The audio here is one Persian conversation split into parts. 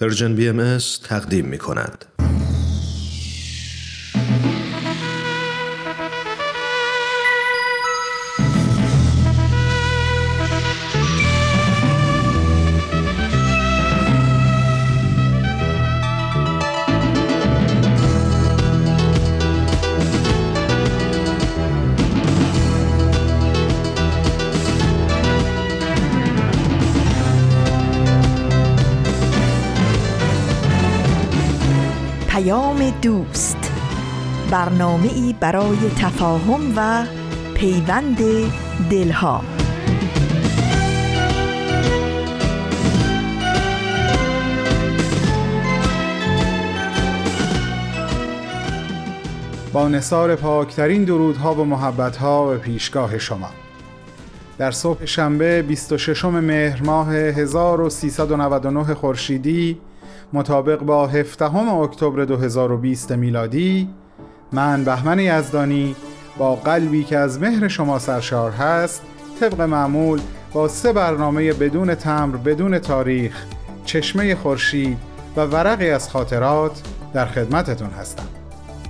پرژن BMS تقدیم می کند. دوست، برنامه‌ای برای تفاهم و پیوند دلها. با نثار پاکترین درودها و محبتها به پیشگاه شما در صبح شنبه 26 مهر ماه 1399 خورشیدی مطابق با 17 اکتبر 2020 میلادی، من بهمن یزدانی با قلبی که از مهر شما سرشار هست طبق معمول با 3 برنامه بدون تمبر، بدون تاریخ، چشمه خورشید و ورقی از خاطرات در خدمتتون هستم،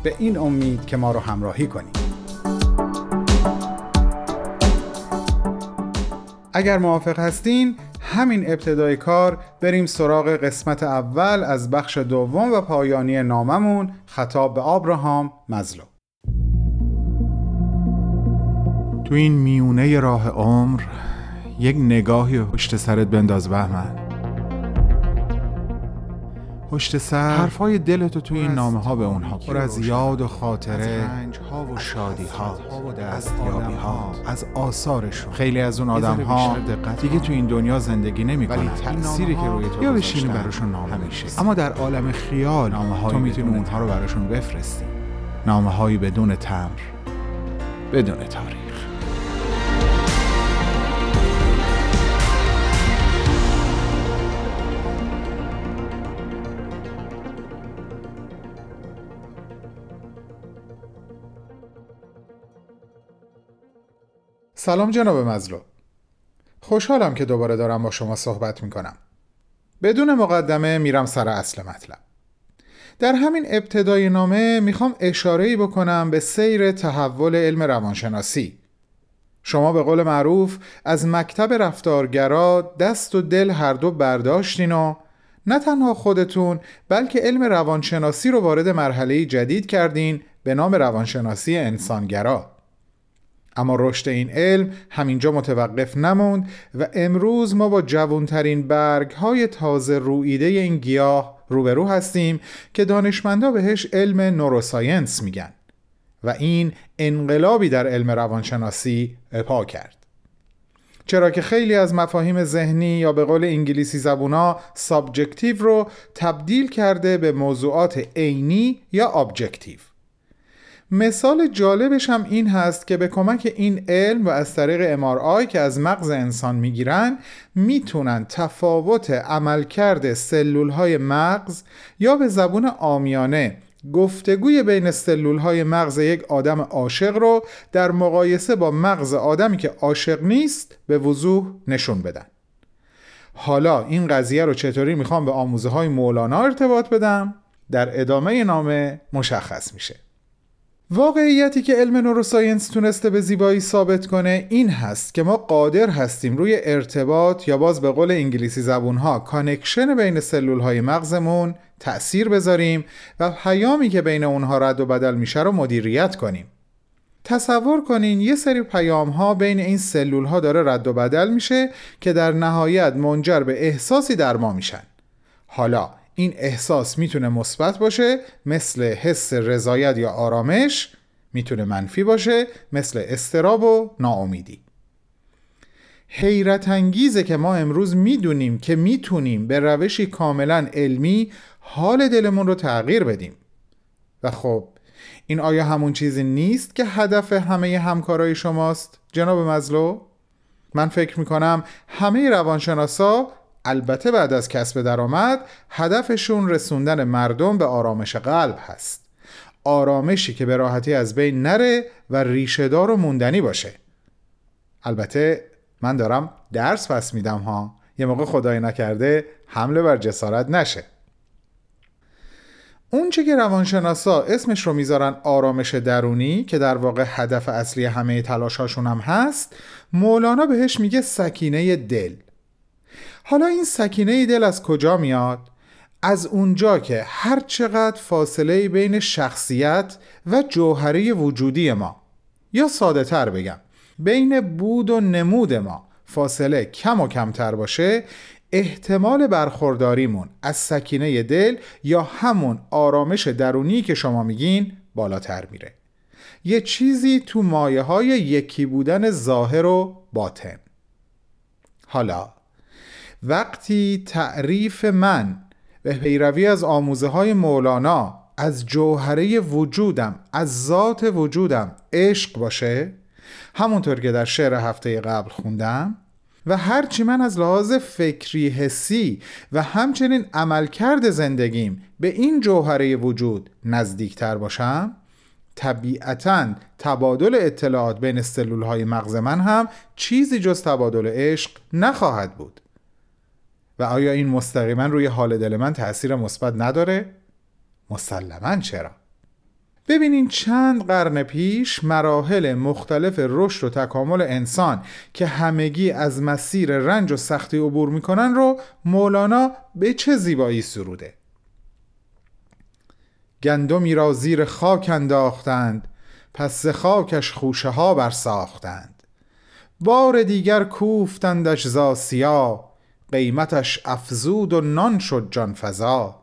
به این امید که ما رو همراهی کنید. اگر موافق هستین همین ابتدای کار بریم سراغ قسمت اول از بخش دوم و پایانی ناممون خطاب به ابراهام مزلو. تو این میونه راه عمر یک نگاهی پشت سرت بنداز بهمن. پشت سر حرفای دلتو تو این نامه ها به اونها پر از یاد و خاطره، از رنج ها و شادی ها، از یابی ها، از آثارشون. خیلی از اون آدم ها دیگه تو این دنیا زندگی نمی کنن، تأثیری که روی تو یا بشینی براشون نامه میشه، اما در عالم خیال تو میتونی اونها رو براشون بفرستی. نامه هایی بدون تمبر، بدون تاریخ. سلام جناب مزلو، خوشحالم که دوباره دارم با شما صحبت میکنم. بدون مقدمه میرم سر اصل مطلب. در همین ابتدای نامه میخوام اشاره‌ای بکنم به سیر تحول علم روانشناسی. شما به قول معروف از مکتب رفتارگرا دست و دل هر دو برداشتین و نه تنها خودتون بلکه علم روانشناسی رو وارد مرحله جدید کردین به نام روانشناسی انسانگرا. اما رشد این علم همینجا متوقف نموند و امروز ما با جوانترین برگ‌های تازه رویده این گیاه روبرو هستیم که دانشمندا بهش علم نوروساینس میگن و این انقلابی در علم روانشناسی پا کرد، چرا که خیلی از مفاهیم ذهنی یا به قول انگلیسی زبونا سابجکتیو رو تبدیل کرده به موضوعات عینی یا ابجکتیو. مثال جالبش هم این هست که به کمک این علم و از طریق MRI که از مغز انسان میگیرن میتونن تفاوت عملکرد سلولهای مغز یا به زبون عامیانه گفتگوی بین سلولهای مغز یک آدم عاشق رو در مقایسه با مغز آدمی که عاشق نیست به وضوح نشون بدن. حالا این قضیه رو چطوری میخوام به آموزه های مولانا ارتباط بدم؟ در ادامه نامه مشخص میشه. واقعیتی که علم نوروساینس تونسته به زیبایی ثابت کنه این هست که ما قادر هستیم روی ارتباط یا باز به قول انگلیسی زبونها کانکشن بین سلولهای مغزمون تأثیر بذاریم و پیامی که بین اونها رد و بدل میشه رو مدیریت کنیم. تصور کنین یه سری پیامها بین این سلولها داره رد و بدل میشه که در نهایت منجر به احساسی در ما میشن. حالا این احساس میتونه مثبت باشه مثل حس رضایت یا آرامش، میتونه منفی باشه مثل اضطراب و ناامیدی. حیرت انگیزه که ما امروز میدونیم که میتونیم به روشی کاملا علمی حال دلمون رو تغییر بدیم و خب این آیا همون چیزی نیست که هدف همه همکارای شماست جناب مزلو؟ من فکر میکنم همه روانشناسا البته بعد از کسب درآمد هدفشون رسوندن مردم به آرامش قلب هست، آرامشی که به راحتی از بین نره و ریشه‌دار و موندنی باشه. البته من دارم درس پس میدم ها، یه موقع خدای نکرده حمله بر جسارت نشه. اون چه که روانشناسا اسمش رو میذارن آرامش درونی، که در واقع هدف اصلی همه تلاشاشون هم هست، مولانا بهش میگه سکینه دل. حالا این سکینه دل از کجا میاد؟ از اونجا که هر چقدر فاصله بین شخصیت و جوهره وجودی ما، یا ساده تر بگم بین بود و نمود ما، فاصله کم و کمتر باشه، احتمال برخورداریمون از سکینه دل یا همون آرامش درونی که شما میگین بالاتر میره. یه چیزی تو مایه های یکی بودن ظاهر و باطن. حالا وقتی تعریف من به پیروی از آموزه های مولانا از جوهره وجودم، از ذات وجودم عشق باشه، همونطور که در شعر هفته قبل خوندم، و هرچی من از لحاظ فکری، حسی و همچنین عملکرد زندگیم به این جوهره وجود نزدیکتر باشم، طبیعتاً تبادل اطلاعات بین سلولهای مغز من هم چیزی جز تبادل عشق نخواهد بود. و آیا این مستقیما روی حال دل من تأثیر مثبت نداره؟ مسلماً. چرا؟ ببینین چند قرن پیش مراحل مختلف رشد و تکامل انسان که همگی از مسیر رنج و سختی عبور میکنن رو مولانا به چه زیبایی سروده. گندمی را زیر خاک انداختند، پس خاکش خوشه ها برساختند. بار دیگر کوفتندش زاسیا، قیمتش افزود و نان شد جان فزا.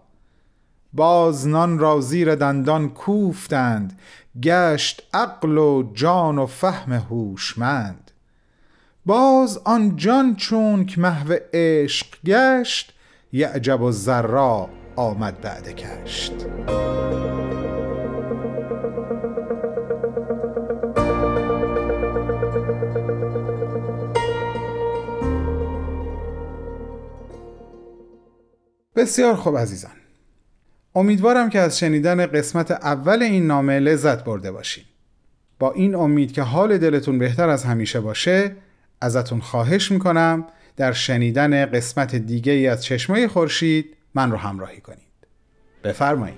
باز نان را زیر دندان کوفتند، گشت عقل و جان و فهم هوشمند. باز آن جان چون که محو عشق گشت، یعجب و ذرا آمد بعد کشت. بسیار خوب عزیزان، امیدوارم که از شنیدن قسمت اول این نامه لذت برده باشین. با این امید که حال دلتون بهتر از همیشه باشه، ازتون خواهش میکنم در شنیدن قسمت دیگه ای از چشمه خورشید من رو همراهی کنید. بفرمایید.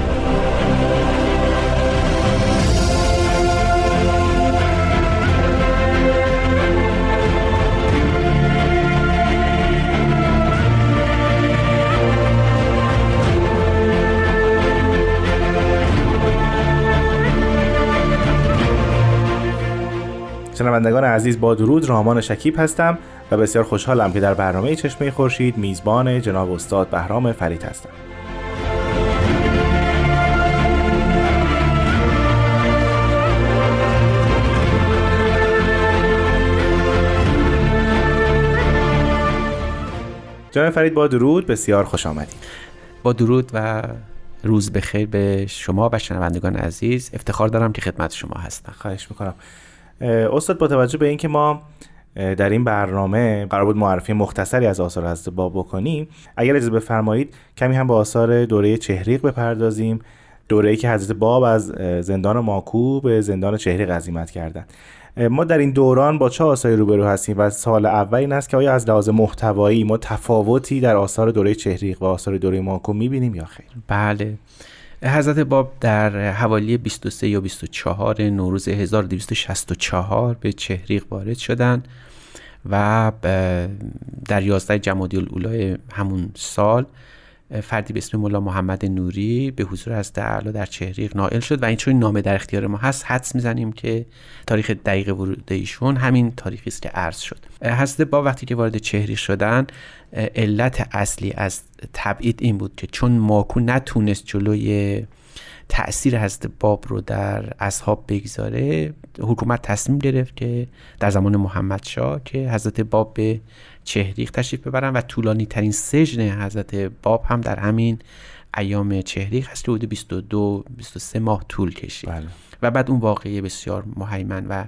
شنوندگان عزیز، با درود، رامان شکیب هستم و بسیار خوشحالم که در برنامه چشمه خورشید میزبان جناب استاد بهرام فرید هستم. جناب فرید با درود، بسیار خوش آمدید. با درود و روز بخیر به شما و شنوندگان عزیز. افتخار دارم که خدمت شما هستم. خواهش میکنم استاد. با توجه به اینکه ما در این برنامه قرار بود معرفی مختصری از آثار حضرت باب بکنیم، اگر اجازه بفرمایید کمی هم به آثار دوره چهریق بپردازیم، دوره‌ای که حضرت باب از زندان ماکو به زندان چهریق عزیمت کردند. ما در این دوران با چه آثاری روبرو هستیم و سال اول این است که آیا از لحاظ محتوایی ما تفاوتی در آثار دوره چهریق و آثار دوره ماکو می‌بینیم یا خیر؟ بله، حضرت باب در حوالی 23 یا 24 نوروز 1264 به چهریق وارد شدند و در 11 جمادی الاولی همون سال فردی به اسم ملا محمد نوری به حضور حضرت اعلی در چهریق نائل شد و این چون نامه در اختیار ما هست، حدس میزنیم که تاریخ دقیق ورود ایشون همین تاریخی است که عرض شد. حضرت باب وقتی که وارد چهریق شدند، علت اصلی از تبعید این بود که چون ماکو نتونست جلوی تأثیر حضرت باب رو در اصحاب بگذاره، حکومت تصمیم گرفت که در زمان محمدشاه که حضرت باب به چهریق تشریف ببرن و طولانی ترین سجن حضرت باب هم در همین ایام چهریق هست که حدود 22-23 ماه طول کشید. بله. و بعد اون واقعه بسیار مهیمن و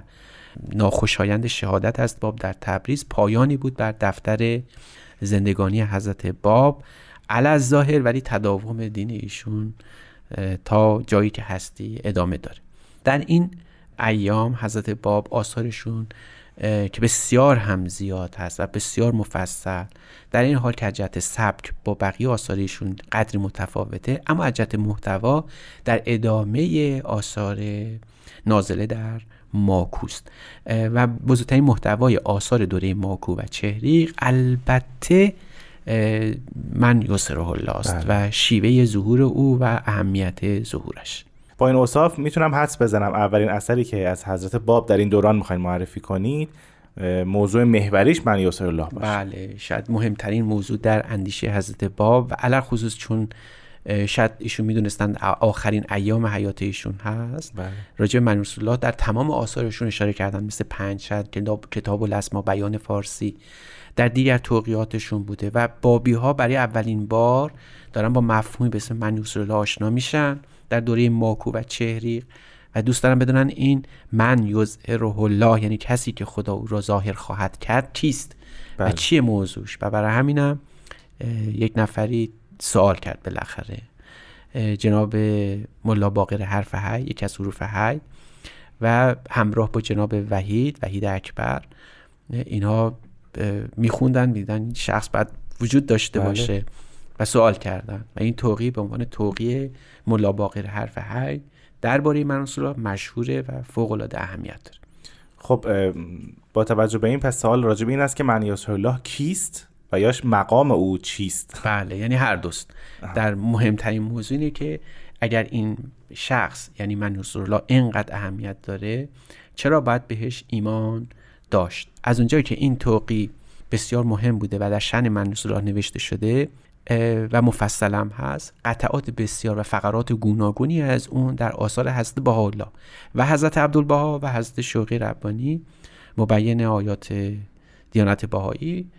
ناخوشایند شهادت از باب در تبریز پایانی بود بر دفتر زندگانی حضرت باب علی ظاهر، ولی تداوم دین ایشون تا جایی که هستی ادامه داره. در این ایام حضرت باب آثارشون که بسیار هم زیاد هست و بسیار مفصل، در این حال که اجزای سبک با بقیه آثارشون قدری متفاوته، اما اجزای محتوا در ادامه آثار نازله در ماکوست و بزرگترین محتوای آثار دوره ماکو و چهریق البته من یسره الله است و شیوه ظهور او و اهمیت ظهورش. با این اوصاف میتونم حدس بزنم اولین اثری که از حضرت باب در این دوران میخواین معرفی کنید موضوع محوریش من یسره الله باشه. بله، شاید مهمترین موضوع در اندیشه حضرت باب و علی خصوص چون شاید ایشون میدونستند آخرین ایام حیات ایشون هست. بله. راجع به رسول الله در تمام آثارشون اشاره کردن، مثل پنجشد، کتاب الاسما، بیان فارسی، در دیگر توقیاتشون بوده و بابی ها برای اولین بار دارن با مفهومی به اسم من یسر الله آشنا میشن در دوره ماکو و چهریق و دوست دارن بدونن این من یظهره الله یعنی کسی که خدا او را ظاهر خواهد کرد کیست. بله. و چیه موضوعش و برای همینم یک نفری سوال کرد، بالاخره جناب ملا باقر حرف حی، یکی از حروف حی، و همراه با جناب وحید اکبر اینها میخوندن، میدن شخص باید وجود داشته باشه. بله. و سوال کردن و این توقیع به عنوان توقیع ملا باقر حرف حی درباره من رسول الله مشهوره و فوق العاده اهمیت داره. خب با توجه به این پس سوال راجع به این است که من یسر الله کیست و یاش مقام او چیست؟ بله، یعنی هر دوست. در مهمترین موضوع اینه که اگر این شخص یعنی من یسر الله اینقدر اهمیت داره، چرا باید بهش ایمان داشت؟ از اونجایی که این توقیع بسیار مهم بوده و در شأن من یسر الله نوشته شده و مفصلم هست، قطعات بسیار و فقرات گوناگونی از اون در آثار حضرت بهاءالله و حضرت عبدالبها و حضرت شوقی ربانی مبین آیات دیانت بهایی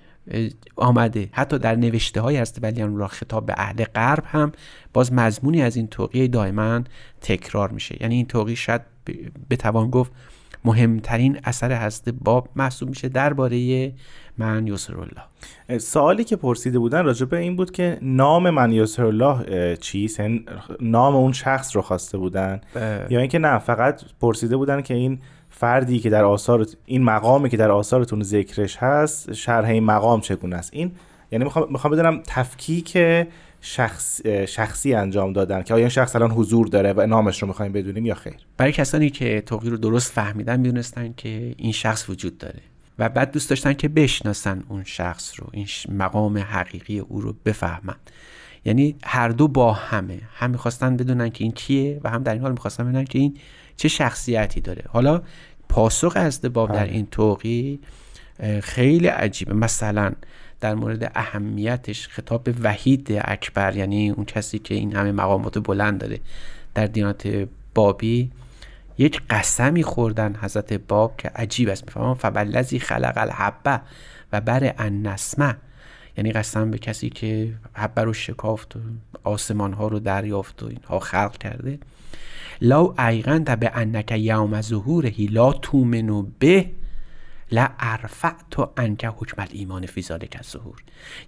آمده. حتی در نوشته های حضرت ولیان را خطاب به اهل غرب هم باز مضمونی از این توقیع دائما تکرار میشه. یعنی این توقیع شاید بتوان گفت مهمترین اثر حضرت باب محسوب میشه درباره من یسر الله. سوالی که پرسیده بودن راجع به این بود که نام من یسر الله چیست؟ نام اون شخص رو خواسته بودن یا اینکه نه، فقط پرسیده بودن که این فردی که در آثار، این مقامی که در آثارتون ذکرش هست، شرح این مقام چگونه است؟ این یعنی میخوام بدونم تفکیک شخصی انجام دادن که آیا این شخص الان حضور داره و نامش رو میخوایم بدونیم یا خیر. برای کسانی که توقیع رو درست فهمیدن میدونستن که این شخص وجود داره و بعد دوست داشتن که بشناسن اون شخص رو، این مقام حقیقی او رو بفهمن. یعنی هر دو با همه، هم میخواستن بدونن که این کیه و هم در این حال میخواستن بدونن که این چه شخصیتی داره. حالا پاسخ حضرت باب در این توقیع خیلی عجیبه. مثلا در مورد اهمیتش خطاب به وحید اکبر، یعنی اون کسی که این همه مقامات بلند داره در دینات بابی، یک قسمی خوردن حضرت باب که عجیب است. میفهمم فبالذی خلق الحبه و بر النسمه، یعنی قسم به کسی که حبه رو شکافت و آسمان ها رو دریافت و اینها خلق کرده. لو ایقنت بانک یوم ظهوره لا تومن به لا عرفت و انکه حکم الایمان فی ذلک الظهور،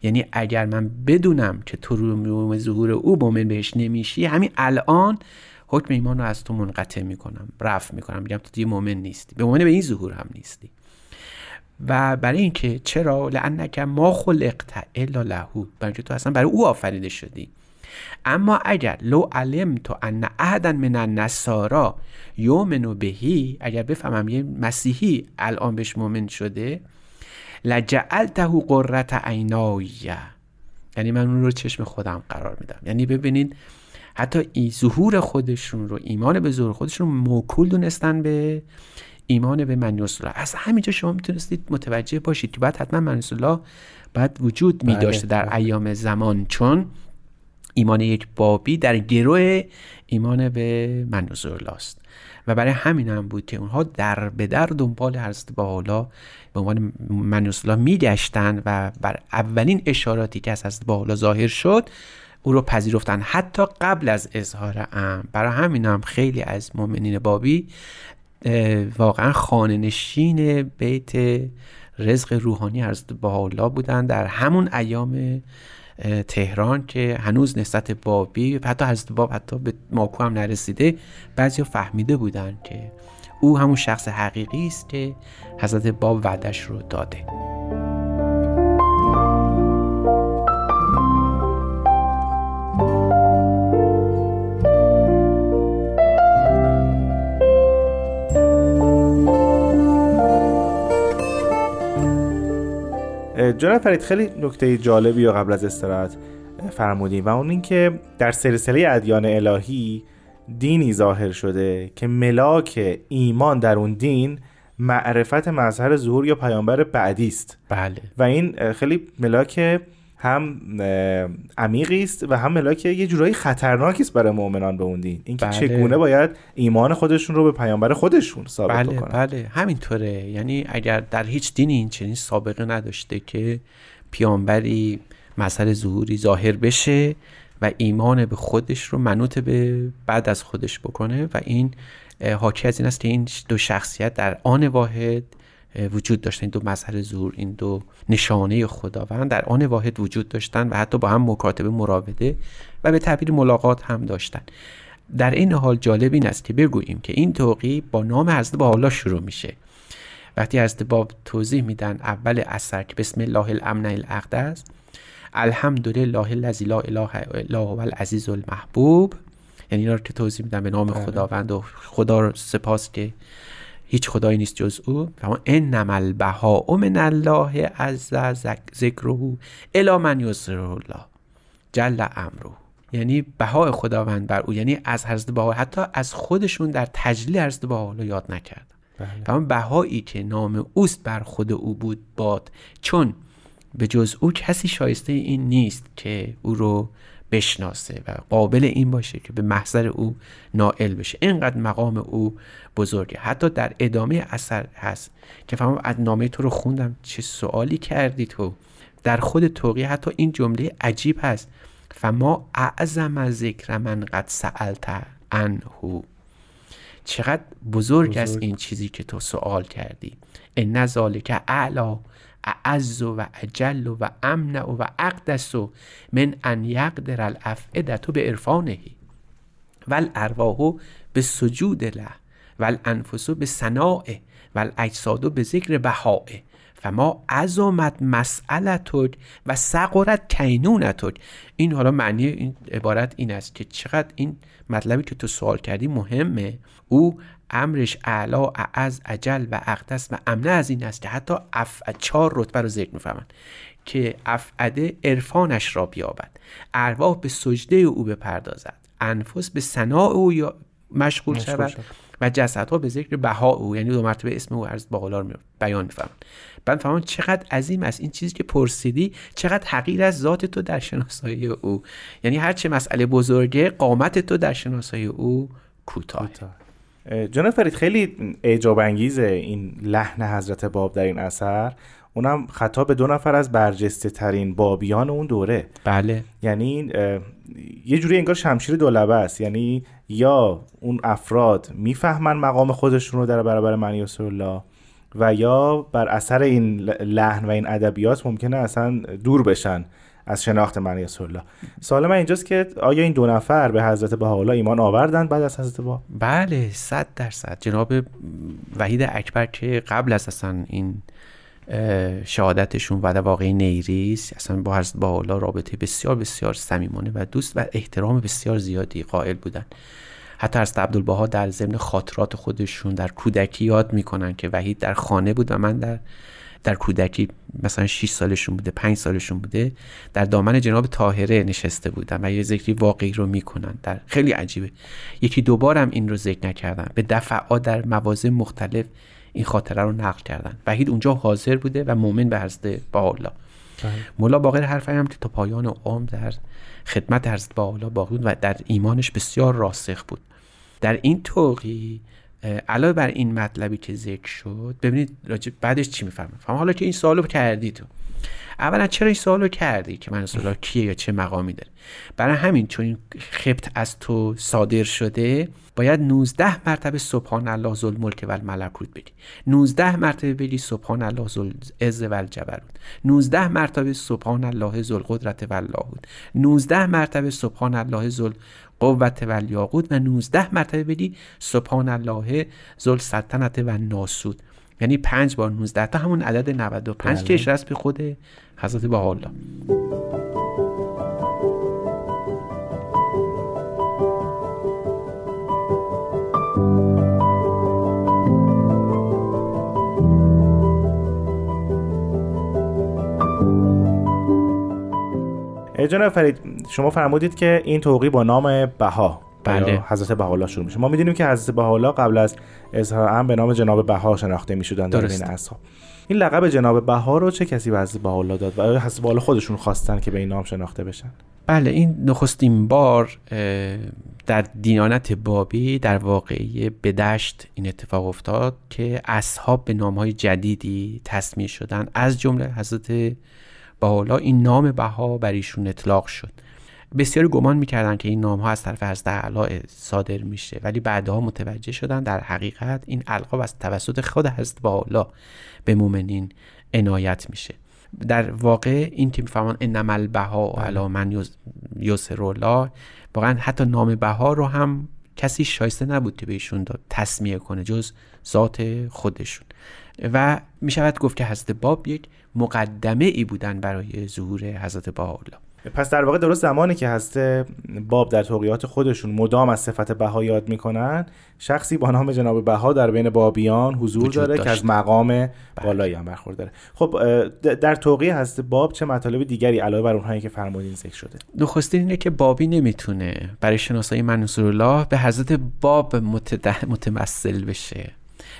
یعنی اگر من بدونم که تو روی ظهور او مؤمن بهش نمیشی، همین الان حکم ایمان رو از تو منقطع میکنم، رفع میکنم، میگم تو دیگه مؤمن نیستی، به مؤمن به این ظهور هم نیستی. و برای اینکه چرا لانک ما خلقت الا له، برای که تو اصلا برای او آفریده شدی. اما اگر لو علمت ان احدا من النصارى یؤمن بهی، اگر بفهمم یه مسیحی الان بهش مؤمن شده، لجعلته قرة عینای، یعنی من اون رو چشم خودم قرار میدم. یعنی ببینید حتی این ظهور خودشون رو، ایمان به ظهور خودشون موکول دونستن به ایمان به من یسر الله. از همینجا شما میتونستید متوجه باشید که بعد حتما من یسر الله بعد وجود میداشته در ایام زمان، چون ایمان یک بابی در گروه ایمان به من یسر الله است و برای همین هم بود که اونها در به در دنبال حضرت بهاءالله به عنوان من یسر الله میگشتن و بر اولین اشاراتی که از حضرت بهاءالله ظاهر شد او رو پذیرفتن حتی قبل از اظهار امر. برای همین هم خیلی از مؤمنین بابی واقعا خانه‌نشین بیت رزق روحانی حضرت بهاءالله بودن در همون ایام تهران که هنوز نهضت بابی حتی حضرت باب حتی به ماکو هم نرسیده، بعضیا فهمیده بودن که او همون شخص حقیقی است که حضرت باب وعدش رو داده. جناب فرید، خیلی نکته جالبی رو قبل از استراحت فرمودیم و اون این که در سلسله ادیان الهی دینی ظاهر شده که ملاک ایمان در اون دین معرفت مظهر ظهور یا پیامبر بعدی است. بله. و این خیلی ملاک هم عمیقی است و هم ملاک یه جورایی خطرناکی است برای مؤمنان به اون دین، اینکه بله. چگونه باید ایمان خودشون رو به پیامبر خودشون ثابت بله، کنن. بله همینطوره. یعنی اگر در هیچ دینی این چنین سابقه نداشته که پیامبری مظهر ظهوری ظاهر بشه و ایمان به خودش رو منوط به بعد از خودش بکنه و این حاکی از این است که این دو شخصیت در آن واحد وجود داشتن، این دو مظهر ظهور، این دو نشانه خداوند در آن واحد وجود داشتن و حتی با هم مکاتبه، مراوده و به تعبیر ملاقات هم داشتن. در این حال جالب این است که بگوییم که این توقیع با نام حضرت بهاءالله شروع میشه. وقتی حضرت باب توضیح میدن اول اثر که بسم الله الامن الاقدس، الحمدلله الذی لا اله الا هو العزیز المحبوب، یعنی اینا رو که توضیح میدن به نام خداوند و خدا رو سپاس که هیچ خدایی نیست جز او. فهمان انما البهاء من الله عز ذکره الی من یسره الله جل امره، یعنی بهاء خداوند بر او، یعنی از حضرت بها حتی از خودشون در تجلیل حضرت بها رو یاد نکردن. فهمان بهایی که نام اوست بر خود او بود باد، چون به جز او کسی شایسته این نیست که او رو بشناسه و قابل این باشه که به محضر او نائل بشه. اینقدر مقام او بزرگه. حتی در ادامه اثر هست که فهمم از نامه تو رو خوندم، چه سوالی کردی تو. در خود توقیع حتی این جمله عجیب هست، فما اعظم ذکر من قد سألت عنه، چقدر بزرگ از این چیزی که تو سوال کردی. ان ذالک اعلا اعز و اجل و امن و اقدس من ان یقدر الافعدت به عرفانهی والارواح به سجود له والانفس به سنائه والاجساد به ذکر بهائه فما عظمت مسئلتک و صغرت کینونتک. این حالا معنی این عبارت این است که چقدر این مطلبی که تو سوال کردی مهمه. او امرش اعلا، اعز، اجل و اقدس و امنه از این است که حتی چار رتبه رو ذکر می‌فهمن که افعده عرفانش را بیابد، ارواح به سجده او بپردازد، انفس به ثناء او یا مشغول شود و جسدها به ذکر بها او، یعنی دو مرتبه اسم او عرض باقلار بیان می‌فهمن. بعد فهمون چقدر عظیم است این چیزی که پرسیدی، چقدر حقیر از ذات تو در شناسایی او، یعنی هر چه مسئله بزرگه قامت تو در شناسایی او کوتاه. جناب فرید، خیلی اعجاب انگیزه این لحن حضرت باب در این اثر، اونم خطاب به دو نفر از برجسته ترین بابیان اون دوره. بله. یعنی یه جوری انگار شمشیر دولبه است، یعنی یا اون افراد میفهمن مقام خودشون رو در برابر من یسر الله و یا بر اثر این لحن و این ادبیات ممکنه اصلا دور بشن از شناخت من یسر الله. سوال من اینجاست که آیا این دو نفر به حضرت بهاءالله ایمان آوردند بعد از حضرت بها؟ بله 100%. جناب وحید اکبر که قبل از اصلا این شهادتشون و واقعی نیریس اصلا با حضرت بهاءالله رابطه بسیار بسیار صمیمانه و دوست و احترام بسیار زیادی قائل بودن. حتی حضرت عبدالبها در ضمن خاطرات خودشون در کودکی یاد میکنن که وحید در خانه بود و من در کودکی مثلا 6 سالشون بوده 5 سالشون بوده در دامن جناب طاهره نشسته بودن و یه ذکری واقعی رو میکنن. در خیلی عجیبه، یکی دو بار هم این رو ذکر نکردن، به دفعات در مواضع مختلف این خاطره رو نقل کردن. وحید اونجا حاضر بوده و مؤمن به حضرت بهاءالله. مولا باقر حرفی هم که تا پایان عمر در خدمت حضرت بهاءالله باقی بود و در ایمانش بسیار راسخ بود. در این توقیع علاوه بر این مطلبی که ذکر شد ببینید بعدش چی میفرمایید. حالا که این سوالو کردی تو، اولا چرا این سوالو کردی که من اصلا کیه یا چه مقامی داره؟ برای همین چون این خبط از تو صادر شده باید 19 مرتبه سبحان الله ذل ملک و الملکوت بگی، 19 مرتبه بگی سبحان الله ذل عز و الجبروت، 19 مرتبه سبحان الله ذل قدرت و اللاهوت، 19 مرتبه سبحان الله ذل قوت و الیاقوت و 19 مرتبه بگی سبحان الله ذل سلطنت و ناسوت. یعنی 5 بار 19 تا همون عدد 95 که اشاره به خود حضرت بهاءالله. جناب فرید شما فرمودید که این توقیع با نام بها، بله، حضرت بهاءالله شروع میشه. ما میدونیم که حضرت بهاءالله قبل از اظهار به نام جناب بها شناخته میشدند در بین اصحاب. این لقب جناب بها رو چه کسی به حضرت بهاءالله داد و آیا حضرت بهاءالله خودشون خواستن که به این نام شناخته بشن؟ بله، این نخستین بار در دینانت بابی در واقعه بدشت این اتفاق افتاد که اصحاب به نام‌های جدیدی تسمیه شدند، از جمله حضرت بهاءالله. این نام بها بر ایشون اطلاق شد. بسیاری گمان می‌کردند که این نام‌ها از طرف حضرت اعلی صادر میشه، ولی بعدها متوجه شدند در حقیقت این القاب از توسط خود حضرت بهاءالله به مؤمنین عنایت میشه. در واقع این که می‌فهمند انما البها علی من یسر الله، واقعا حتی نام بها رو هم کسی شایسته نبود که به ایشون تسمیه کنه جز ذات خودشون. و میشود گفت که حضرت باب یک مقدمه ای بودن برای ظهور حضرت بهاءالله. پس در واقع درست زمانی که حضرت باب در توقیعات خودشون مدام از صفت بها یاد میکنن، شخصی با نام جناب بها در بین بابیان حضور داره که از مقام بالایی هم برخورداره. خب در توقیع حضرت باب چه مطالب دیگری علاوه بر اونهایی که فرمودین ذکر شده؟ نخستین اینه که بابی نمیتونه برای شناسایی منظورالله به حضرت باب متمثل بشه،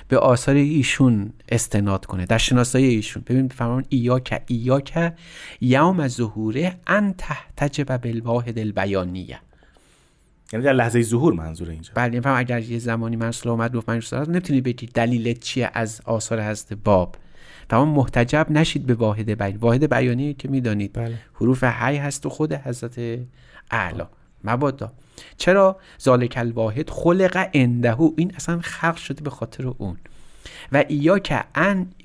به آثار ایشون استناد کنه در شناسایی ایشون. ببینید فرمان ایاک ایاک یوم ظهوره ان تحتجب بالواحد البیانیه، یعنی در لحظه ظهور منظور اینجا. بله، فرمان اگر یه زمانی من سلامت گفت من سلامت نمیتونی بگید دلیلت چیه از آثار حضرت باب، فرمان محتجب نشید به واحد بیانی. واحد بیانی که میدانید بله، حروف حی هست و خود حضرت اعلی مبادا. چرا؟ ذالک الواحد خلق اندهو، این اصلا خلق شده به خاطر اون. و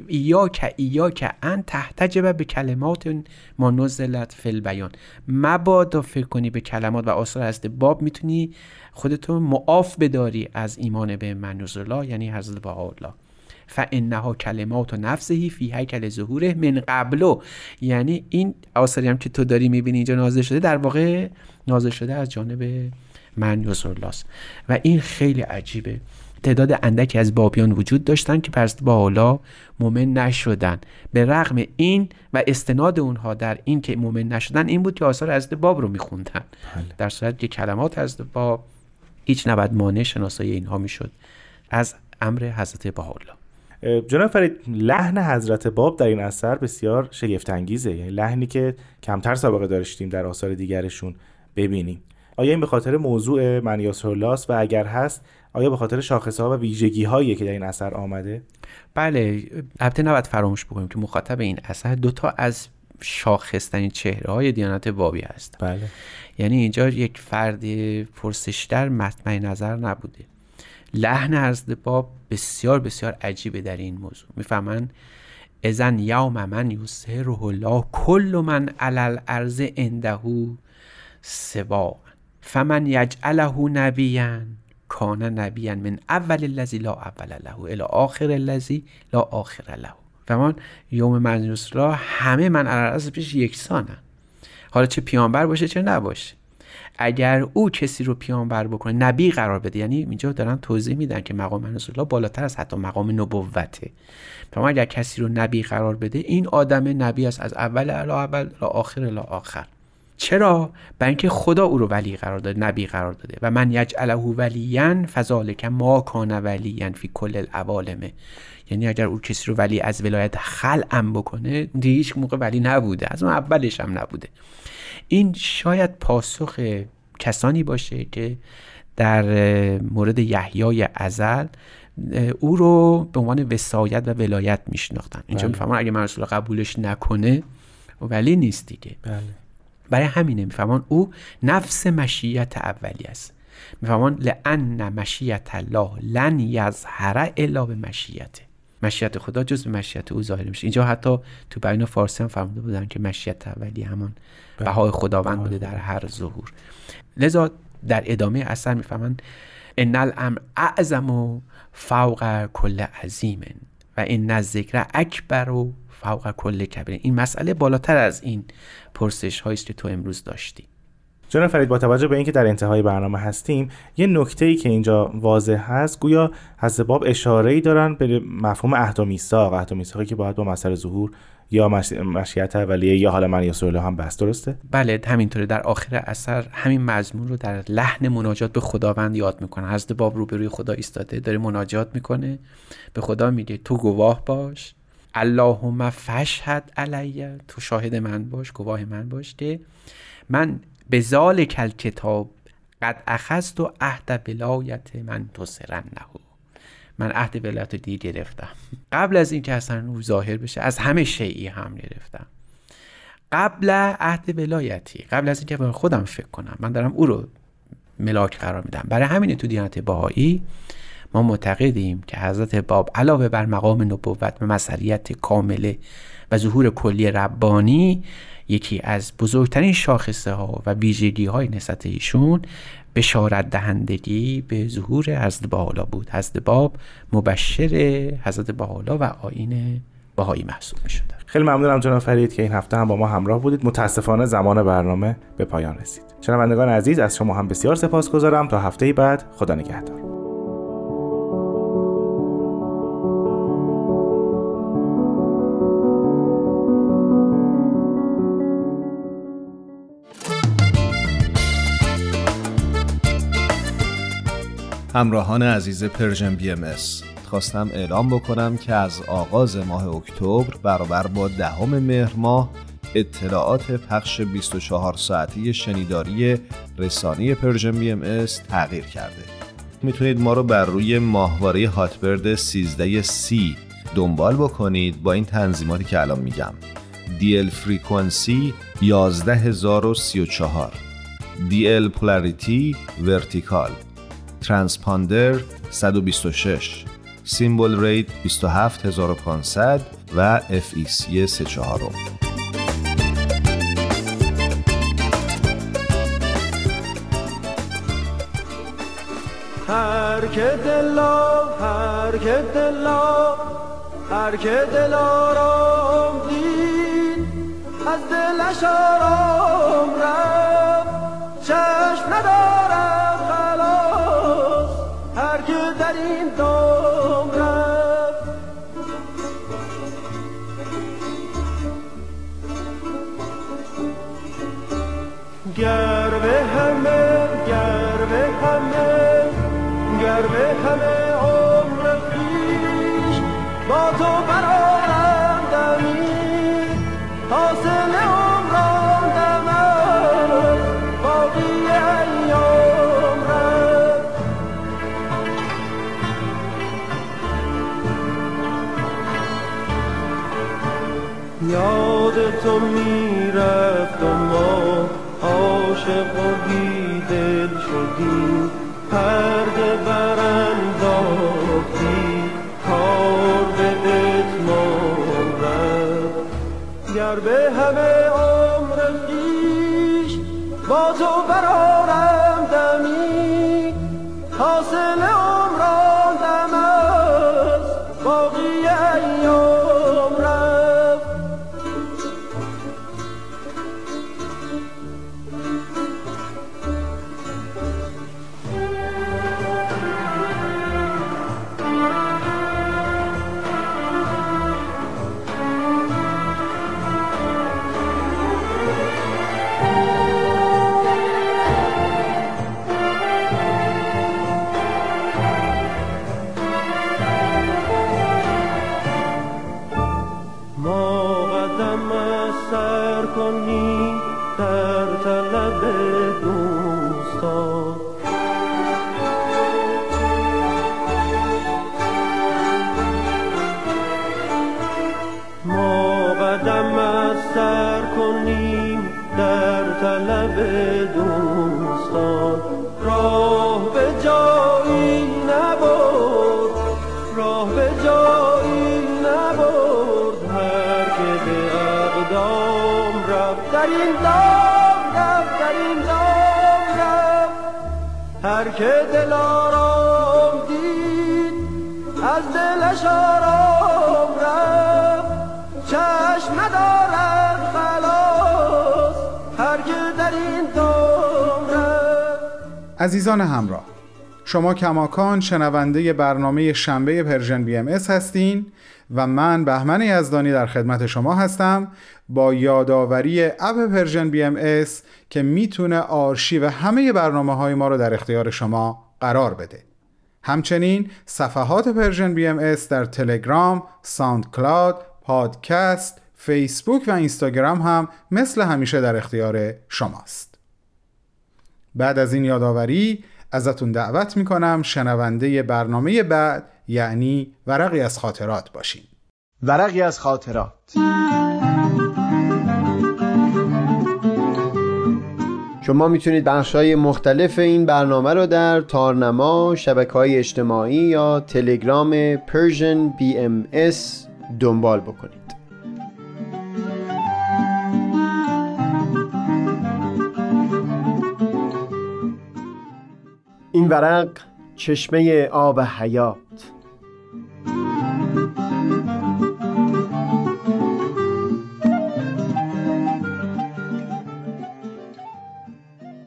ایاک ان تحتجب به کلمات ما نزلت فی البیان، مبادا فکر کنی به کلمات و آثار حضرت باب میتونی خودتو معاف بداری از ایمان به منزله، یعنی حضرت بهاءالله. فانها کلمات و نفسه فی هیکل ظهوره من قبلو، یعنی این آثاری هم که تو داری میبینی اینجا نازل شده در واقع نازل شده از جانب من یسرالله. و این خیلی عجیبه، تعداد اندکی از بابیان وجود داشتن که پرست با حالا مومن نشدن. به رغم این و استناد اونها در این که مومن نشدن این بود که آثار حضرت باب رو میخوندن، در صورت که کلمات حضرت باب هیچ نبود مانع شناسایی اینها میشد از امر حضرت بهاءالله. جناب فرید، لحن حضرت باب در این اثر بسیار شگفت انگیزه، یعنی لحنی که کمتر سابقه داشتیم در آثار دیگرشون ببینیم. آیا این به خاطر موضوع من یسرالله و اگر هست آیا به خاطر شاخص‌ها و ویژگی‌هایی که در این اثر آمده؟ بله، البته نباید فراموش بکنیم که مخاطب این اثر دوتا از شاخص‌ترین چهره‌های دیانت بابی هستند. بله، یعنی اینجا یک فرد پرسشگر مطمع نظر نبوده. لحن حضرت باب بسیار بسیار عجیبه در این موضوع. میفهمن اذن یوم من یسره الله کل من علی الارض عنده سبا فمن یجعله نبیا کان نبیا من اول الذی لا اول له الی آخر الذی لا آخر له. فهمان یوم من یسره، همه من علی الارض پیش یکسانن، حالا چه پیامبر باشه چه نباشه. اگر او کسی رو پیامبر بکنه نبی قرار بده، یعنی اینجا دارن توضیح میدن که مقام رسول بالاتر از حتی مقام نبوته. پس اگر کسی رو نبی قرار بده این آدم نبی است از اول الا اول تا آخر الا آخر. چرا؟ برای اینکه خدا او رو ولی قرار داده، نبی قرار داده. و من یجعله ولیا فذلک ما کان ولیا فی کل العوالم، یعنی اگر او کسی رو ولی از ولایت خلعم بکنه دیگه هیچ موقع ولی نبوده، از اون اولش هم نبوده. این شاید پاسخ کسانی باشه که در مورد یحیای ازل او رو به عنوان وصایت و ولایت میشناختن. اینجا میفهمن اگه من رسول قبولش نکنه ولی نیست دیگه. بله. برای همینه میفهمن او نفس مشیت اولی است. میفهمن لأن مشیت الله لن یظهر الا به مشیته. مشیت خدا جز به مشیت او ظاهر میشه. اینجا حتی تو بیان فارسی هم فهمیده بودن که مشیت اولی همان بهای خداوند بوده در هر ظهور. لذا در ادامه اثر میفهمن ان الامر اعظم و فوق کل عظیم و ان الذکر اکبر و فوق کل کبیر. این مسئله بالاتر از این پرسش هایی است که تو امروز داشتی. جناب فرید، با توجه به اینکه در انتهای برنامه هستیم، یه نکته‌ای که اینجا واضح هست، گویا حضرت باب اشاره‌ای دارن به مفهوم عهد و میثاق، عهد و میثاقی که باید با مسئله ظهور یا مشیت اولیه یا حالا من یا سوله هم بس. درسته؟ بله، همینطوره. در آخر اثر همین مضمون رو در لحن مناجات به خداوند یاد میکنه. حضرت باب روبروی خدا ایستاده، داره مناجات میکنه، به خدا میگه تو گواه باش، اللهم فشهد علی، تو شاهد من باش، گواه من باش که من به ذالک الکتاب قد اخذت و عهد ولایت من تسرنه، من عهد ولایت رو دیگه گرفتم، قبل از این که اصلا او ظاهر بشه از همه شیعی هم گرفتم، قبل عهد ولایتی، قبل از این که خودم فکر کنم من دارم او رو ملاک قرار میدم. برای همینه تو دیانت بهایی ما معتقدیم که حضرت باب علاوه بر مقام نبوت و مسئولیت کامله و ظهور کلی ربانی، یکی از بزرگترین شاخصه ها و ویژگی های نسبت ایشون بشارت دهندگی به ظهور حضرت بهاءالله بود. حضرت باب مبشر حضرت بهاءالله و آیین بهایی محسوب می شدن. خیلی ممنونم جناب فرید که این هفته هم با ما همراه بودید. متاسفانه زمان برنامه به پایان رسید. شنوندگان عزیز، از شما هم بسیار سپاسگزارم. تا هفته بعد، خدا نگهدار. همراهان عزیز پرژن BMS، خواستم اعلام بکنم که از آغاز ماه اکتبر برابر با 10 مهر ماه اطلاعات پخش 24 ساعتی شنیداری رسانه پرژن BMS تغییر کرده. میتونید ما رو بر روی ماهواره هاتبرد 13C دنبال بکنید با این تنظیماتی که الان میگم: DL فریکونسی 11034، DL پولاریتی ورتیکال، ترانسپاندر 126، سیمبل ریت 27500 و FEC 34. هر که دلارام دید از دلش آرام رفت، چشم ندارم در این دام رفت. گر به همه عمر پیش با تو برارم دمی، حاصل عمران دمر باقی ایام. یاد تو میرفت و ما عاشق و بیدل شدیم، پرده برانداختی، کار به اتمام رفت. گر به همه عمر خویش با تو برآرم دمی، حاصل عمران دم است باقی ایام رفت. دوستان راه به جایی نبود، راه به جایی نبود، هر که به اقدام رفت در این دام رفت، در این دام رفت، هر که دل آرام دید از دلش آرام رفت، چشم ندارد خلاص هر که در این دام رفت. عزیزان همراه، شما کماکان شنونده برنامه شنبه پرژن BMS هستین و من بهمن یزدانی در خدمت شما هستم با یادآوری اپ پرژن BMS که میتونه آرشیو همه برنامه‌های ما رو در اختیار شما قرار بده. همچنین صفحات پرژن BMS در تلگرام، ساوند کلاود، پادکست، فیسبوک و اینستاگرام هم مثل همیشه در اختیار شماست. بعد از این یادآوری ازتون دعوت میکنم شنونده برنامه بعد یعنی ورقی از خاطرات باشین. ورقی از خاطرات. شما میتونید بخش‌های مختلف این برنامه رو در تارنما، شبکه‌های اجتماعی یا تلگرام Persian BMS دنبال بکنید. این ورق چشمه آب حیات.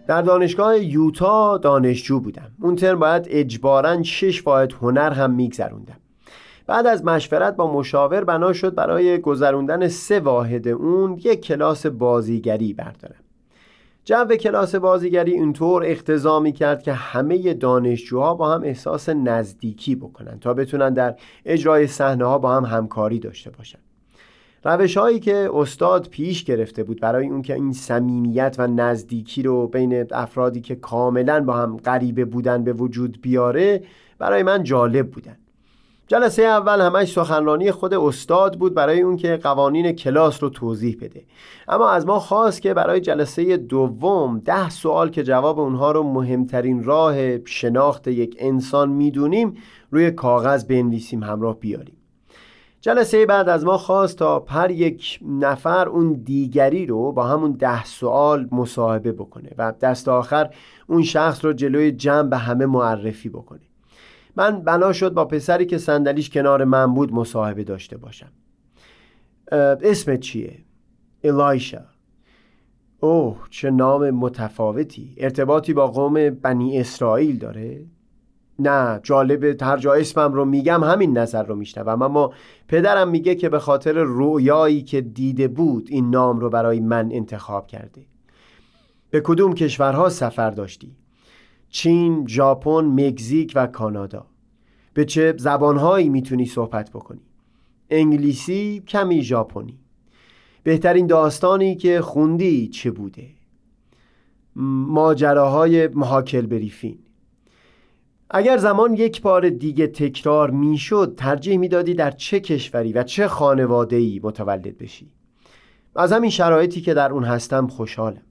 در دانشگاه یوتا دانشجو بودم. اون ترم باید اجباراً 6 واحد هنر هم میگذروندم. بعد از مشورت با مشاور بنا شد برای گذروندن 3 واحد اون یک کلاس بازیگری بردارم. جو کلاس بازیگری اینطور اقتضا می‌کرد که همه دانشجوها با هم احساس نزدیکی بکنن تا بتونن در اجرای صحنه‌ها با هم همکاری داشته باشن. روش‌هایی که استاد پیش گرفته بود برای اون که این صمیمیت و نزدیکی رو بین افرادی که کاملاً با هم غریبه بودن به وجود بیاره برای من جالب بودن. جلسه اول همش سخنرانی خود استاد بود برای اون که قوانین کلاس رو توضیح بده، اما از ما خواست که برای جلسه دوم 10 سوال که جواب اونها رو مهمترین راه شناخت یک انسان میدونیم روی کاغذ بنویسیم همراه بیاریم. جلسه بعد از ما خواست تا پر یک نفر اون دیگری رو با همون 10 سوال مصاحبه بکنه و دست آخر اون شخص رو جلوی جمع به همه معرفی بکنه. من بنا شد با پسری که صندلیش کنار من بود مصاحبه داشته باشم. اسمت چیه؟ الیشا. اوه چه نام متفاوتی. ارتباطی با قوم بنی اسرائیل داره؟ نه، جالبه هر جا اسمم رو میگم همین نظر رو میشنوم، اما پدرم میگه که به خاطر رویایی که دیده بود این نام رو برای من انتخاب کرده. به کدوم کشورها سفر داشتی؟ چین، ژاپن، مکزیک و کانادا. به چه زبانهایی میتونی صحبت بکنی؟ انگلیسی، کمی ژاپنی. بهترین داستانی که خوندی چه بوده؟ ماجراهای محاکل بریفین. اگر زمان یک بار دیگه تکرار میشد ترجیح میدادی در چه کشوری و چه خانواده‌ای متولد بشی؟ از همین شرایطی که در اون هستم خوشحالم.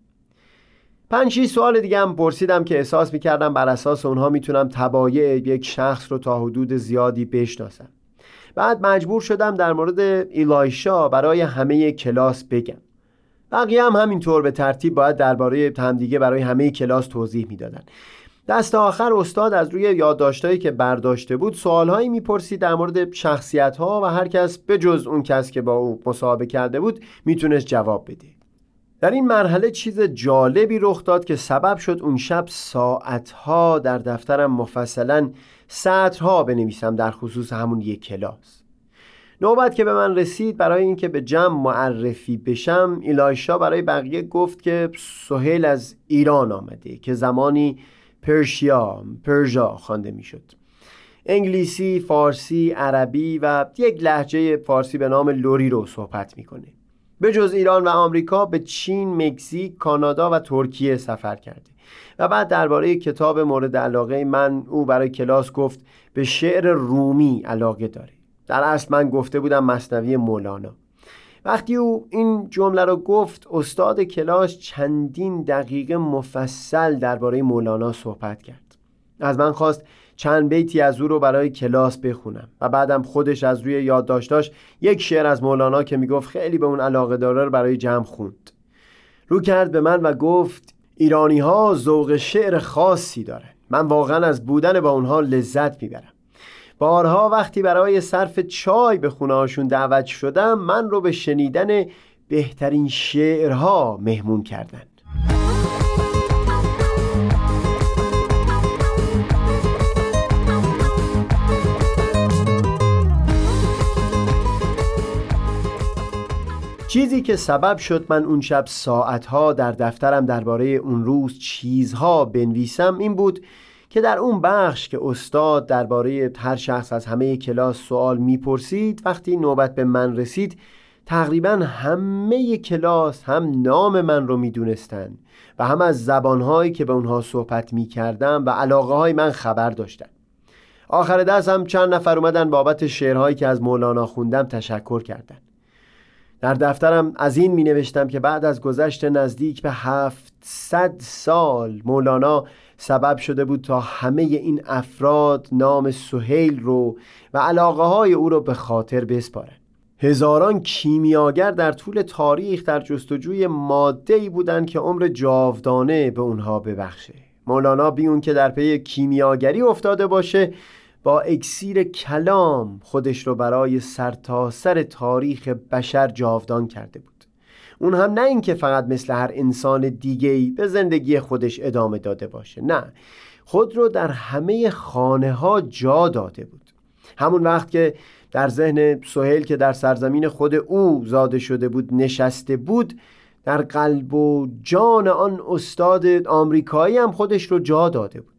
5-6 سوال دیگه هم پرسیدم که احساس میکردم بر اساس اونها میتونم طبایع یک شخص رو تا حدود زیادی بشناسم. بعد مجبور شدم در مورد الیشا برای همه کلاس بگم. بقیه هم همینطور به ترتیب باید درباره همدیگه برای همه کلاس توضیح میدادن. دست آخر استاد از روی یادداشتایی که برداشته بود سوالهایی میپرسید در مورد شخصیت‌ها و هر کس به جز اون کس که با او مصاحبه کرده بود میتونست جواب بده. در این مرحله چیز جالبی رخ داد که سبب شد اون شب ساعتها در دفترم مفصلا سطرها بنویسم در خصوص همون یک کلاس. نوبت که به من رسید برای اینکه به جمع معرفی بشم، الیشا برای بقیه گفت که سهیل از ایران آمده که زمانی پرژا خوانده میشد. انگلیسی، فارسی، عربی و یک لهجه فارسی به نام لوری رو صحبت میکنه. به جز ایران و آمریکا به چین، مکزیک، کانادا و ترکیه سفر کرده و بعد درباره کتاب مورد علاقه من او برای کلاس گفت به شعر رومی علاقه داره. در اصل من گفته بودم مثنوی مولانا وقتی او این جمله را گفت، استاد کلاس چندین دقیقه مفصل درباره مولانا صحبت کرد. از من خواست چند بیتی از او رو برای کلاس بخونم و بعدم خودش از روی یادداشتاش یک شعر از مولانا که میگفت خیلی به اون علاقه داره رو برای جمع خوند. رو کرد به من و گفت ایرانی ها ذوق شعر خاصی دارن. من واقعا از بودن با اونها لذت میبرم. بارها وقتی برای صرف چای به خونه هاشون دعوت شدم، من رو به شنیدن بهترین شعرها مهمون کردن. چیزی که سبب شد من اون شب ساعتها در دفترم درباره اون روز چیزها بنویسم این بود که در اون بخش که استاد درباره هر شخص از همه کلاس سوال میپرسید، وقتی نوبت به من رسید تقریبا همه کلاس هم نام من رو میدونستن و هم از زبانهایی که به اونها صحبت میکردم و علاقه های من خبر داشتن. آخر درس هم چند نفر اومدن بابت شعرهایی که از مولانا خوندم تشکر کردن. در دفترم از این می نوشتم که بعد از گذشت نزدیک به 700 سال مولانا سبب شده بود تا همه این افراد نام سهیل رو و علاقه های او رو به خاطر بسپارن. هزاران کیمیاگر در طول تاریخ در جستجوی ماده‌ای بودند که عمر جاودانه به اونها ببخشه. مولانا بی اون که در پی کیمیاگری افتاده باشه، با اکسیر کلام خودش رو برای سرتاسر تاریخ بشر جاودان کرده بود. اون هم نه اینکه فقط مثل هر انسان دیگه‌ای به زندگی خودش ادامه داده باشه، نه، خود رو در همه خانه ها جا داده بود. همون وقت که در ذهن سهیل که در سرزمین خود او زاده شده بود نشسته بود، در قلب و جان آن استاد آمریکایی هم خودش رو جا داده بود.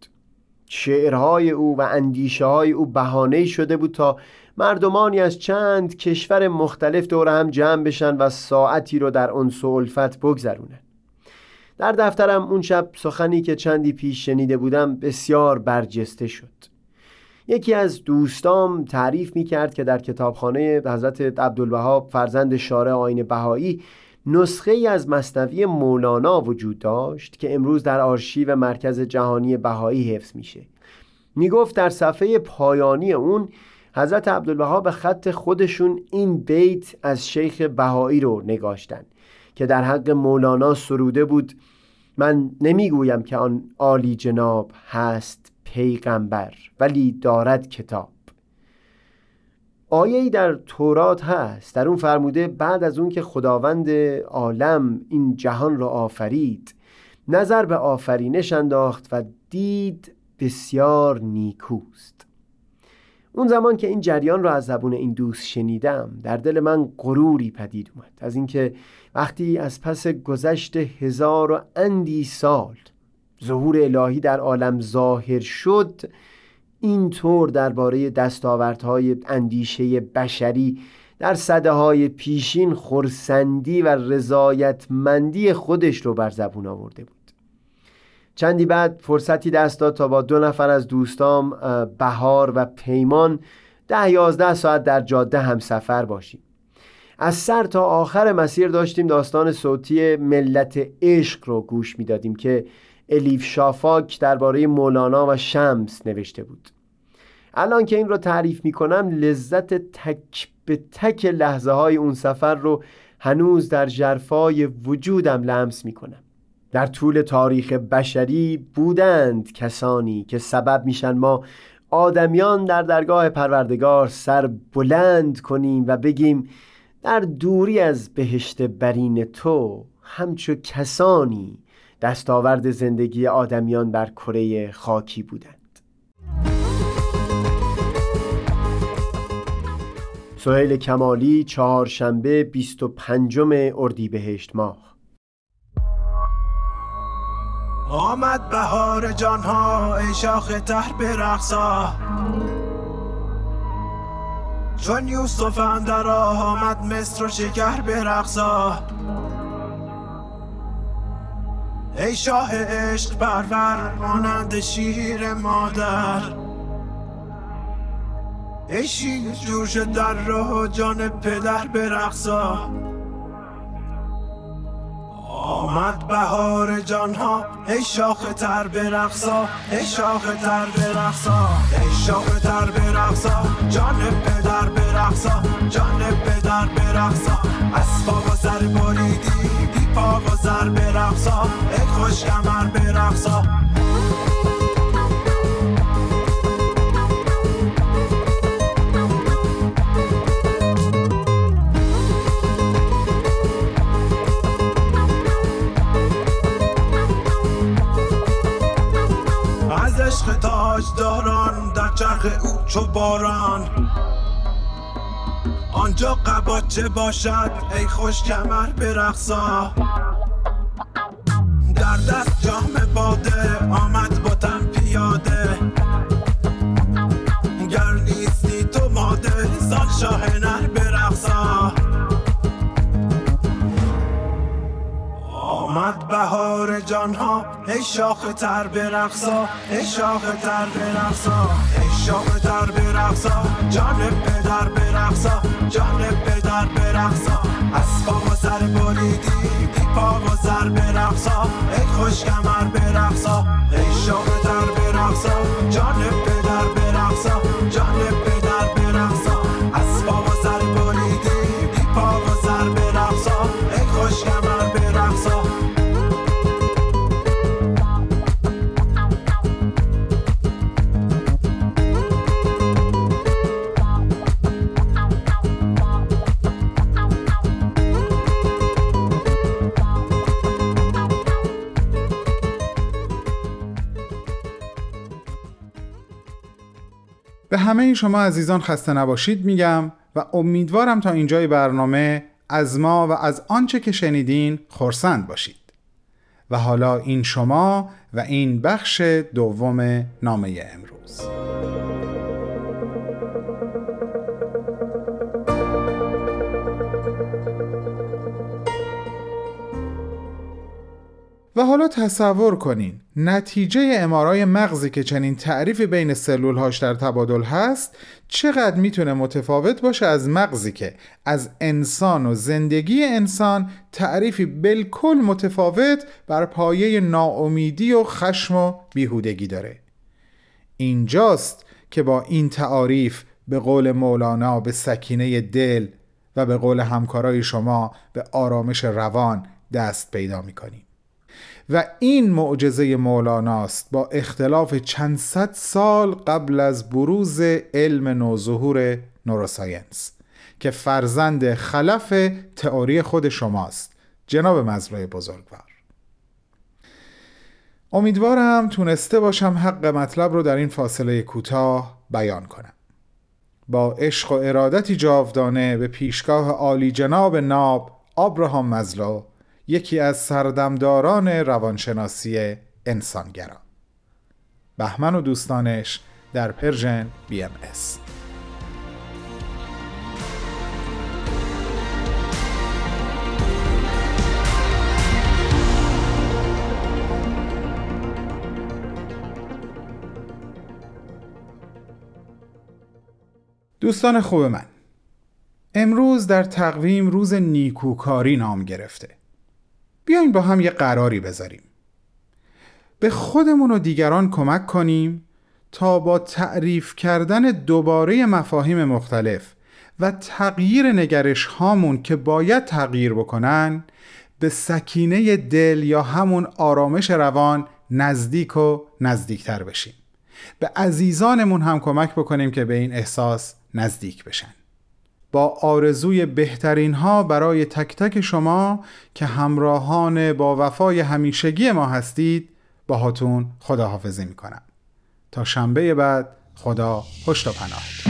شعرهای او و اندیشه‌های او بهانه‌ای شده بود تا مردمانی از چند کشور مختلف دور هم جمع بشن و ساعتی رو در انس و الفت بگذرونن. در دفترم اون شب سخنی که چندی پیش شنیده بودم بسیار برجسته شد. یکی از دوستام تعریف می‌کرد که در کتابخانه حضرت عبدالبها فرزند شارع آیین بهایی نسخه‌ای از مثنوی مولانا وجود داشت که امروز در آرشیو مرکز جهانی بهایی حفظ میشه. میگفت در صفحه پایانی اون حضرت عبدالبها به خط خودشون این بیت از شیخ بهایی رو نگاشتن که در حق مولانا سروده بود: من نمیگویم که آن عالی جناب هست پیغمبر ولی دارد کتاب. آیه‌ای در تورات هست، در اون فرموده بعد از اون که خداوند عالم این جهان را آفرید، نظر به آفرینش انداخت و دید بسیار نیکوست. اون زمان که این جریان را از زبون این دوست شنیدم، در دل من غروری پدید اومد از اینکه وقتی از پس گذشت 1000 و اندی سال ظهور الهی در عالم ظاهر شد، اینطور درباره دستاوردهای اندیشه بشری در سده‌های پیشین خرسندی و رضایتمندی خودش رو بر زبون آورده بود. چندی بعد فرصتی دست داد تا با 2 نفر از دوستام بهار و پیمان 10-11 ساعت در جاده همسفر باشیم. از سر تا آخر مسیر داشتیم داستان صوتی ملت عشق رو گوش می‌دادیم که الیف شافاک درباره مولانا و شمس نوشته بود. الان که این رو تعریف میکنم، لذت تک به تک لحظه های اون سفر رو هنوز در ژرفای وجودم لمس میکنم. در طول تاریخ بشری بودند کسانی که سبب میشن ما آدمیان در درگاه پروردگار سر بلند کنیم و بگیم در دوری از بهشت برین تو همچو کسانی دستاورد زندگی آدمیان بر کره خاکی بودند. سهیل کمالی، چهارشنبه 25 اردیبهشت ماه. آمد بهار جانها ای شاخ تر به رقصا، چون یوسف اندر آمد مصر و شکر به رقصا. ای شاه عشق پرور مانند شیر مادر، ای شیر جوش در راه جان پدر برقصا. آمد بهار جانها، ای شاخ تر به رقصا، ای شاخ تر به رقصا، ای شاخ تر به رقصا، جان پدر به رقصا، جان پدر به رقصا، اسبا و سر بریدی، دیپا و سر به رقصا، ای خوش کمر به رقصا. عشق تاجداران در چرخ او چو باران، آنجا قباچه باشد ای خوش کمر به رقصا. در دست جام باده آمد بتم پیاده، گر نیستی تو ماده زان شاه نر به رقصا. آمد بهار جانها، ای شاخ تر به رقصا، ای شاخ تر به رقصا، ای شاخ تر به رقصا، جان پدر به رقصا، جان پدر به رقصا، اسبا و سر بریدی، دیپا و سر به رقصا، ای خوش کمر به رقصا، ای شاخ تر به رقصا، جان پدر به رقصا، جان پدر به رقصا، اسبا و سر بریدی، دیپا و سر به رقصا، ای خوش کمر به رقصا. به همه شما عزیزان خسته نباشید میگم و امیدوارم تا اینجای برنامه از ما و از آنچه که شنیدین خرسند باشید. و حالا این شما و این بخش دوم نامه امروز. و حالا تصور کنین نتیجه ام‌آرآی مغزی که چنین تعریفی بین سلول‌هاش در تبادل هست چقدر میتونه متفاوت باشه از مغزی که از انسان و زندگی انسان تعریفی بالکل متفاوت بر پایه ناامیدی و خشم و بیهودگی داره. اینجاست که با این تعاریف به قول مولانا به سکینه دل و به قول همکارای شما به آرامش روان دست پیدا میکنیم. و این معجزه مولاناست با اختلاف چند صد سال قبل از بروز علم نوظهور نوروساینس که فرزند خلف تئوری خود شماست جناب مزرای بزرگوار. امیدوارم تونسته باشم حق مطلب رو در این فاصله کوتاه بیان کنم. با عشق و ارادتی جاودانه به پیشگاه عالی جناب ناب ابراهام مزلو، یکی از سردمداران روانشناسی انسانگرا. بهمن و دوستانش در پرژن BMS. دوستان خوب من، امروز در تقویم روز نیکوکاری نام گرفته. بیاین با هم یه قراری بذاریم، به خودمون و دیگران کمک کنیم تا با تعریف کردن دوباره مفاهیم مختلف و تغییر نگرش هامون که باید تغییر بکنن به سکینه دل یا همون آرامش روان نزدیک و نزدیکتر بشیم. به عزیزانمون هم کمک بکنیم که به این احساس نزدیک بشن. با آرزوی بهترین ها برای تک تک شما که همراهان با وفای همیشگی ما هستید، باهاتون خداحافظی میکنم تا شنبه بعد. خدا پشت و پناهتون.